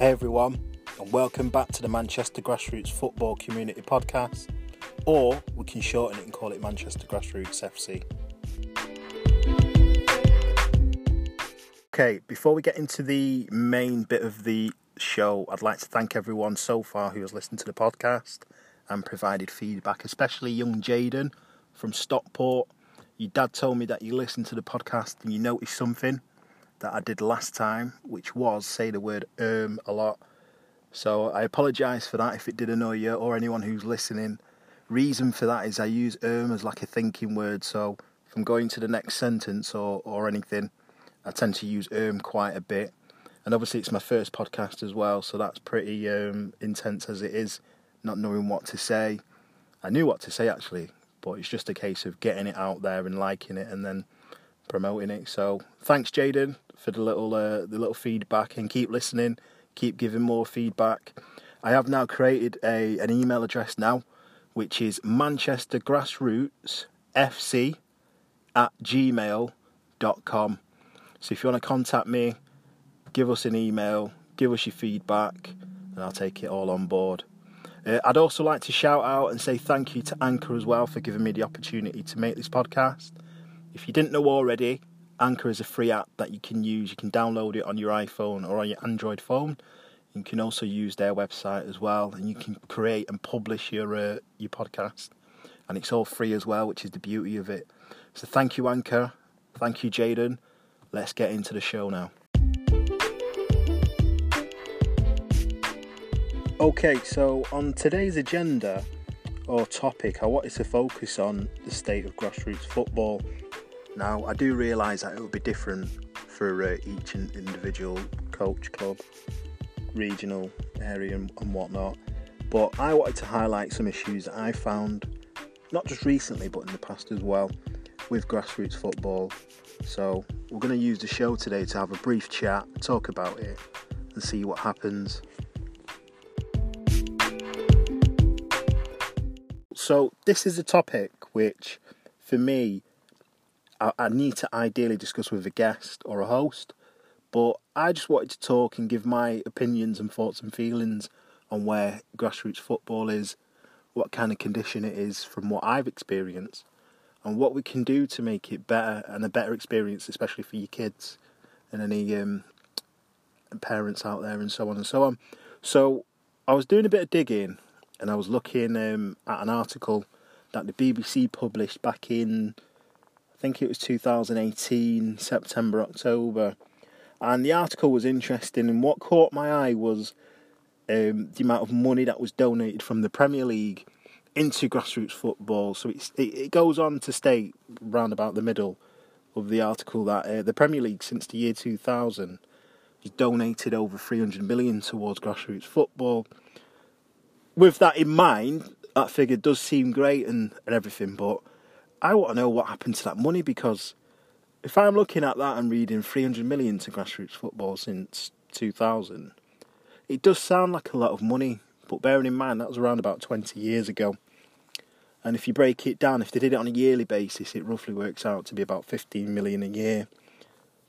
Hey everyone, and welcome back to the Manchester Grassroots Football Community Podcast, or we can shorten it and call it Manchester Grassroots FC. Okay, before we get into the main bit of the show, I'd like to thank everyone so far who has listened to the podcast and provided feedback, especially young Jaden from Stockport. Your dad told me that you listened to the podcast and you noticed something that I did last time, which was say the word a lot. So I apologise for that if it did annoy you or anyone who's listening. Reason for that is I use as like a thinking word, so if I'm going to the next sentence or anything, I tend to use quite a bit. And obviously it's my first podcast as well, so that's pretty intense as it is, not knowing what to say. I knew what to say actually, but it's just a case of getting it out there and liking it and then promoting it. So thanks Jaden for the little feedback, and keep listening, keep giving more feedback. I have now created an email address now, which is manchestergrassrootsfc@gmail.com. So if you want to contact me, give us an email, give us your feedback, and I'll take it all on board. I'd also like to shout out and say thank you to Anchor as well for giving me the opportunity to make this podcast. If you didn't know already, Anchor is a free app that you can use. You can download it on your iPhone or on your Android phone. You can also use their website as well, and you can create and publish your podcast. And it's all free as well, which is the beauty of it. So thank you, Anchor. Thank you, Jaden. Let's get into the show now. Okay, so on today's agenda or topic, I wanted to focus on the state of grassroots football. Now, I do realise that it will be different for each individual coach, club, regional area and whatnot, but I wanted to highlight some issues that I found, not just recently, but in the past as well, with grassroots football. So we're going to use the show today to have a brief chat, talk about it, and see what happens. So this is a topic which, for me, I need to ideally discuss with a guest or a host, but I just wanted to talk and give my opinions and thoughts and feelings on where grassroots football is, what kind of condition it is from what I've experienced, and what we can do to make it better and a better experience, especially for your kids and any parents out there and so on and so on. So I was doing a bit of digging, and I was looking at an article that the BBC published back in, I think it was 2018, September, October. And the article was interesting, and what caught my eye was the amount of money that was donated from the Premier League into grassroots football. So it goes on to state, round about the middle of the article, that the Premier League, since the year 2000, has donated over £300 million towards grassroots football. With that in mind, that figure does seem great and everything, but I want to know what happened to that money, because if I'm looking at that and reading 300 million to grassroots football since 2000, it does sound like a lot of money, but bearing in mind that was around about 20 years ago. And if you break it down, if they did it on a yearly basis, it roughly works out to be about 15 million a year.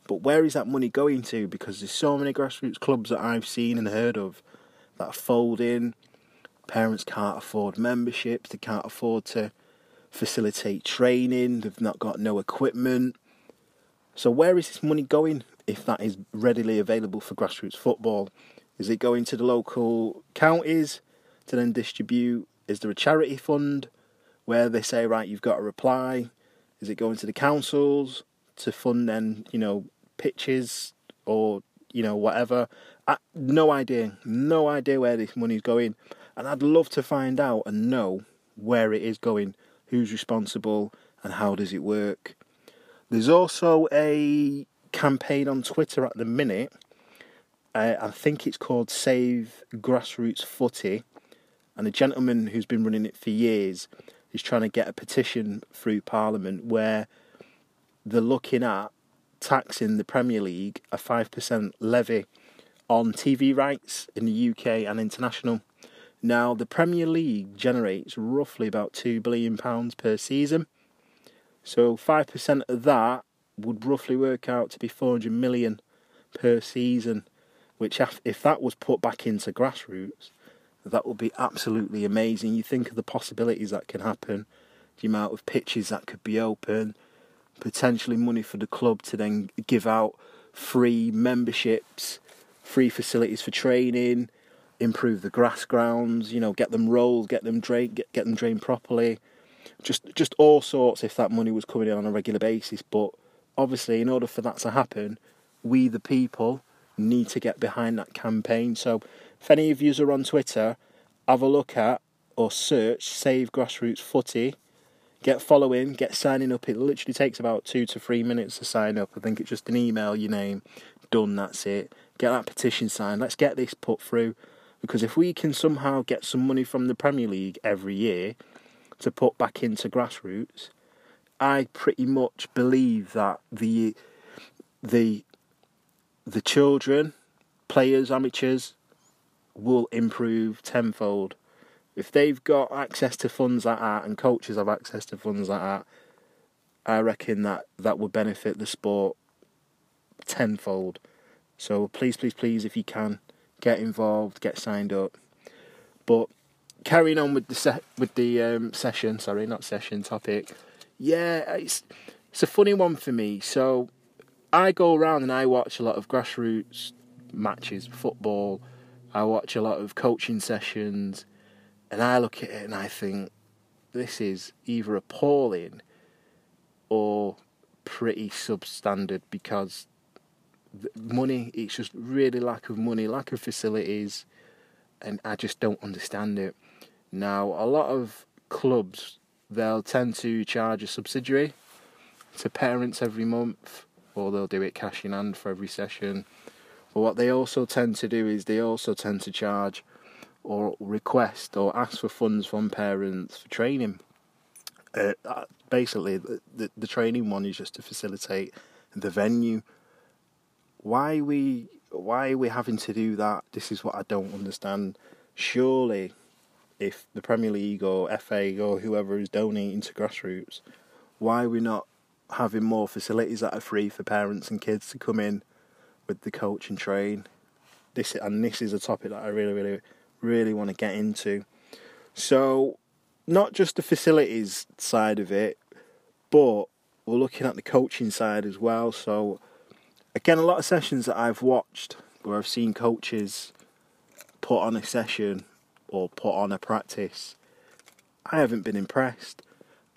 But where is that money going to? Because there's so many grassroots clubs that I've seen and heard of that fold in. Parents can't afford memberships, they can't afford to facilitate training, they've not got no equipment. So where is this money going if that is readily available for grassroots football? Is it going to the local counties to then distribute? Is there a charity fund where they say, right, you've got to reply? Is it going to the councils to fund then, pitches or, whatever? No idea where this money's going. And I'd love to find out and know where it is going, who's responsible, and how does it work. There's also a campaign on Twitter at the minute. I think it's called Save Grassroots Footy. And a gentleman who's been running it for years is trying to get a petition through Parliament where they're looking at taxing the Premier League a 5% levy on TV rights in the UK and international. Now, the Premier League generates roughly about £2 billion per season. So 5% of that would roughly work out to be £400 million per season, which if that was put back into grassroots, that would be absolutely amazing. You think of the possibilities that can happen, the amount of pitches that could be open, potentially money for the club to then give out free memberships, free facilities for training, improve the grass grounds, you know, get them rolled, get them drained properly, just all sorts if that money was coming in on a regular basis. But obviously, in order for that to happen, we the people need to get behind that campaign. So if any of you are on Twitter, have a look at or search Save Grassroots Footy. Get following, get signing up. It literally takes about 2 to 3 minutes to sign up. I think it's just an email, your name, done, that's it. Get that petition signed. Let's get this put through. Because if we can somehow get some money from the Premier League every year to put back into grassroots, I pretty much believe that the children, players, amateurs, will improve tenfold. If they've got access to funds like that and coaches have access to funds like that, I reckon that would benefit the sport tenfold. So please, if you can, get involved, get signed up. But carrying on with the topic. Yeah, it's a funny one for me. So I go around and I watch a lot of grassroots matches, football. I watch a lot of coaching sessions. And I look at it and I think, this is either appalling or pretty substandard because money, it's just really lack of money, lack of facilities, and I just don't understand it. Now, a lot of clubs, they'll tend to charge a subsidiary to parents every month, or they'll do it cash in hand for every session. But what they also tend to do is they also tend to charge or request or ask for funds from parents for training. Basically, the training one is just to facilitate the venue. Why are we having to do that? This is what I don't understand. Surely, if the Premier League or FA or whoever is donating to grassroots, why are we not having more facilities that are free for parents and kids to come in with the coach and train? This is a topic that I really want to get into. So, not just the facilities side of it, but we're looking at the coaching side as well. So, again, a lot of sessions that I've watched where I've seen coaches put on a session or put on a practice, I haven't been impressed.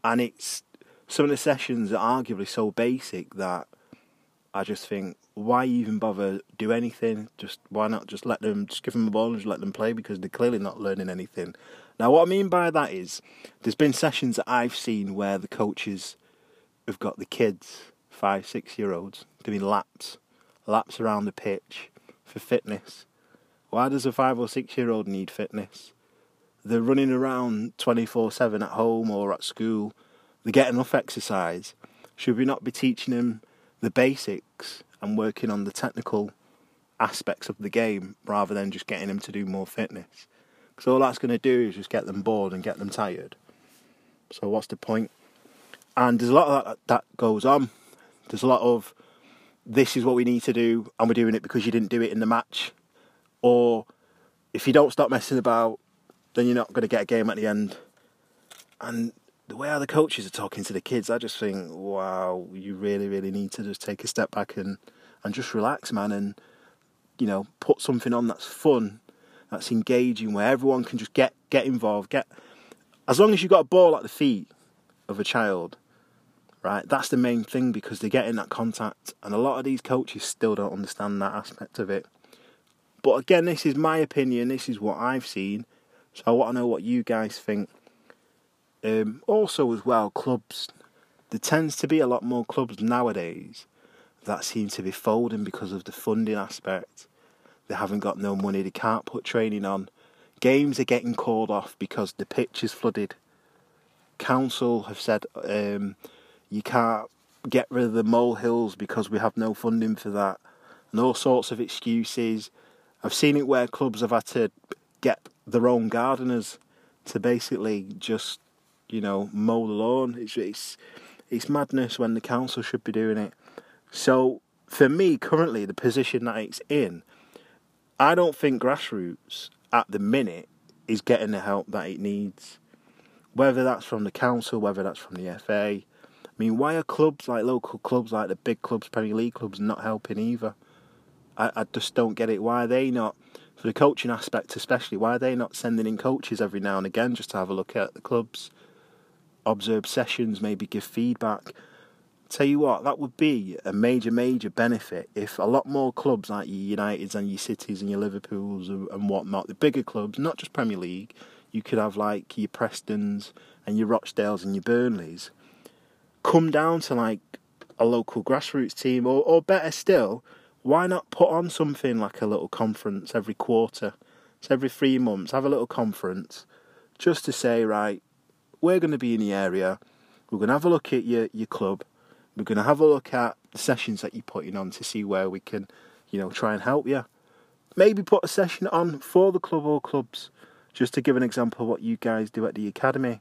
And it's some of the sessions are arguably so basic that I just think, why even bother do anything? Why not just give them a ball and just let them play, because they're clearly not learning anything. Now, what I mean by that is there's been sessions that I've seen where the coaches have got the kids, 5-6 year olds, doing laps around the pitch for fitness. Why does a 5 or 6 year old need fitness? They're running around 24/7 at home or at school. They get enough exercise. Should we not be teaching them the basics and working on the technical aspects of the game rather than just getting them to do more fitness? Because all that's going to do is just get them bored and get them tired. So what's the point? And there's a lot of that goes on. There's a lot of, this is what we need to do and we're doing it because you didn't do it in the match. Or if you don't stop messing about, then you're not going to get a game at the end. And the way how the coaches are talking to the kids, I just think, wow, you really need to just take a step back and just relax, man, and, you know, put something on that's fun, that's engaging, where everyone can just get involved. As long as you've got a ball at the feet of a child, right, that's the main thing, because they're getting that contact, and a lot of these coaches still don't understand that aspect of it. But again, this is my opinion, this is what I've seen, so I want to know what you guys think. Also as well, clubs, there tends to be a lot more clubs nowadays that seem to be folding because of the funding aspect. They haven't got no money, they can't put training on. Games are getting called off because the pitch is flooded. Council have said you can't get rid of the molehills because we have no funding for that. And all sorts of excuses. I've seen it where clubs have had to get their own gardeners to basically just, you know, mow the lawn. It's madness when the council should be doing it. So for me, currently, the position that it's in I don't think grassroots at the minute is getting the help that it needs, whether that's from the council, whether that's from the FA. I mean, why are clubs like local clubs, like the big clubs, Premier League clubs, not helping either? I just don't get it. Why are they not, for the coaching aspect especially, why are they not sending in coaches every now and again just to have a look at the clubs, observe sessions, maybe give feedback? Tell you what, that would be a major, major benefit if a lot more clubs like your Uniteds and your Cities and your Liverpools and whatnot, the bigger clubs, not just Premier League, you could have like your Prestons and your Rochdales and your Burnleys, come down to like a local grassroots team, or better still, why not put on something like a little conference every quarter? It's every 3 months, have a little conference just to say, right, we're going to be in the area, we're going to have a look at your club, we're going to have a look at the sessions that you're putting on to see where we can, you know, try and help you. Maybe put a session on for the club or clubs, just to give an example of what you guys do at the academy.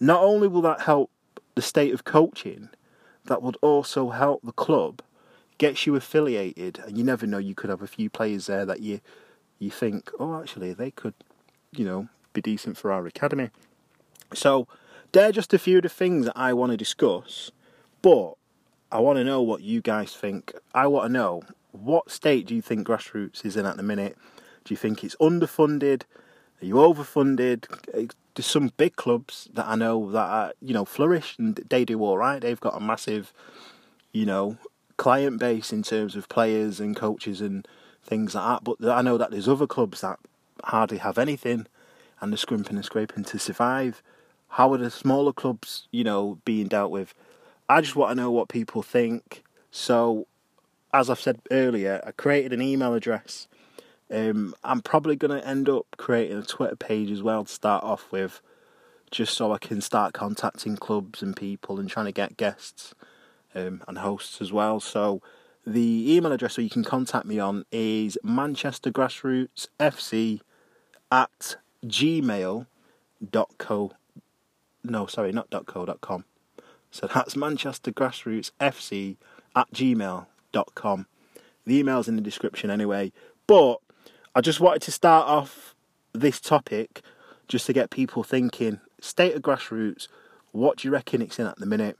Not only will that help the state of coaching, that would also help the club, gets you affiliated, and you never know, you could have a few players there that you think, oh, actually, they could, you know, be decent for our academy. So, they're just a few of the things that I want to discuss, but I want to know what you guys think. I want to know, what state do you think grassroots is in at the minute? Do you think it's underfunded? Are you overfunded? There's some big clubs that I know that are, you know, flourish and they do all right. They've got a massive, you know, client base in terms of players and coaches and things like that. But I know that there's other clubs that hardly have anything and they're scrimping and scraping to survive. How are the smaller clubs, you know, being dealt with? I just want to know what people think. So, as I've said earlier, I created an email address. I'm probably going to end up creating a Twitter page as well to start off with, just so I can start contacting clubs and people and trying to get guests and hosts as well. So the email address where you can contact me on is manchestergrassrootsfc@gmail.com. So that's manchestergrassrootsfc@gmail.com. The email's in the description anyway. But I just wanted to start off this topic just to get people thinking, state of grassroots, what do you reckon it's in at the minute?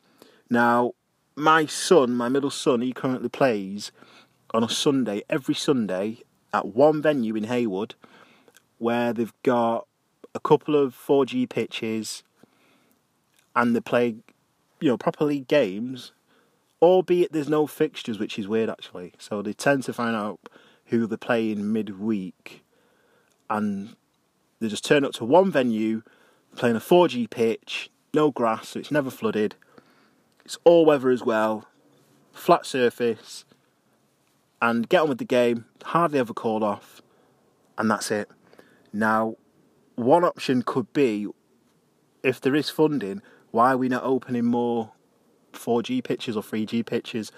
Now, my son, my middle son, he currently plays on a Sunday, every Sunday, at one venue in Haywood, where they've got a couple of 4G pitches and they play, you know, proper league games, albeit there's no fixtures, which is weird actually. So they tend to find out who they're playing midweek, and they just turn up to one venue, playing a 4G pitch, no grass, so it's never flooded, it's all weather as well, flat surface, and get on with the game, hardly ever called off, and that's it. Now, one option could be, if there is funding, why are we not opening more 4G pitches or 3G pitches?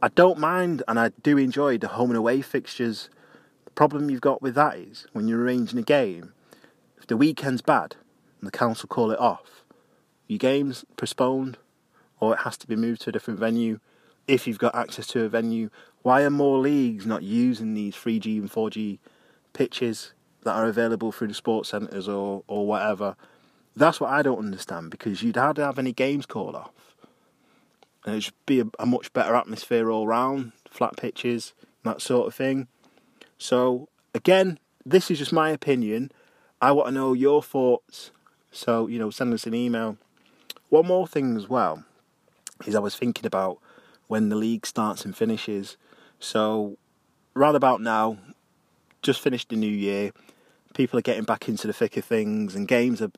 I don't mind, and I do enjoy the home and away fixtures. The problem you've got with that is, when you're arranging a game, if the weekend's bad and the council call it off, your game's postponed or it has to be moved to a different venue if you've got access to a venue. Why are more leagues not using these 3G and 4G pitches that are available through the sports centres or whatever? That's what I don't understand, because you'd hardly have any games called off. And it should be a much better atmosphere all round, flat pitches, that sort of thing. So, again, this is just my opinion. I want to know your thoughts. So, you know, send us an email. One more thing as well is I was thinking about when the league starts and finishes. So, right about now, just finished the new year. People are getting back into the thick of things and games are,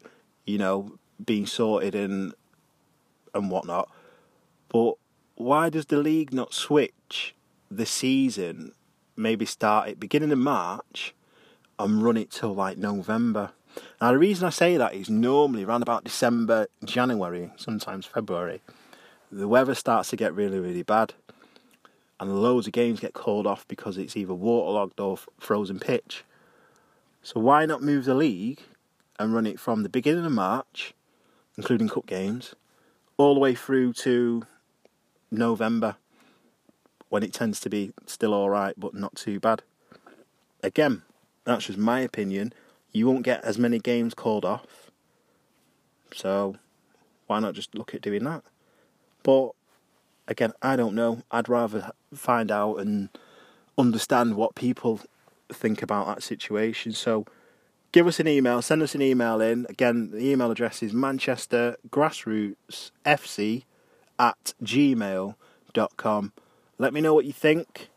you know, being sorted and whatnot. But why does the league not switch the season, maybe start it beginning of March and run it till like November? Now the reason I say that is normally around about December, January, sometimes February, the weather starts to get really, really bad and loads of games get called off because it's either waterlogged or frozen pitch. So why not move the league and run it from the beginning of March, including cup games, all the way through to November, when it tends to be still all right but not too bad? again, that's just my opinion, you won't get as many games called off. So why not just look at doing that? But again, I don't know. I'd rather find out and understand what people think about that situation. So give us an email, send us an email in. Again, the email address is manchestergrassrootsfc@gmail.com. Let me know what you think,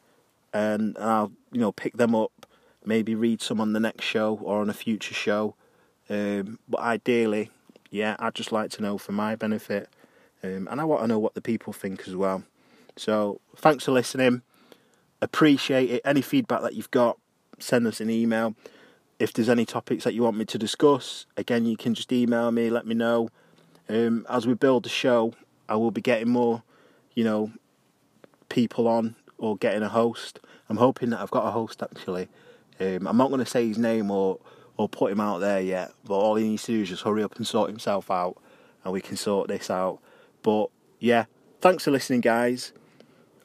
and I'll, pick them up, maybe read some on the next show or on a future show. But ideally, yeah, I'd just like to know for my benefit. And I want to know what the people think as well. So thanks for listening. Appreciate it. Any feedback that you've got, send us an email. If there's any topics that you want me to discuss, again, you can just email me, let me know. As we build the show, I will be getting more, people on, or getting a host. I'm hoping that I've got a host, actually. I'm not going to say his name or put him out there yet, but all he needs to do is just hurry up and sort himself out, and we can sort this out. But, yeah, thanks for listening, guys.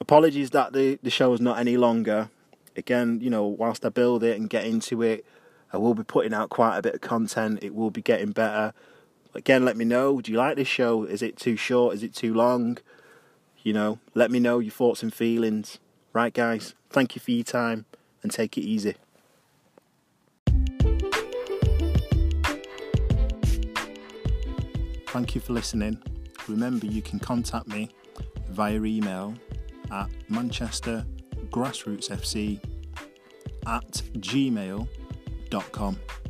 Apologies that the show is not any longer. Again, whilst I build it and get into it, I will be putting out quite a bit of content. It will be getting better. Again, let me know. Do you like this show? Is it too short? Is it too long? Let me know your thoughts and feelings. Right, guys? Thank you for your time, and take it easy. Thank you for listening. Remember, you can contact me via email at manchestergrassrootsfc@gmail.com.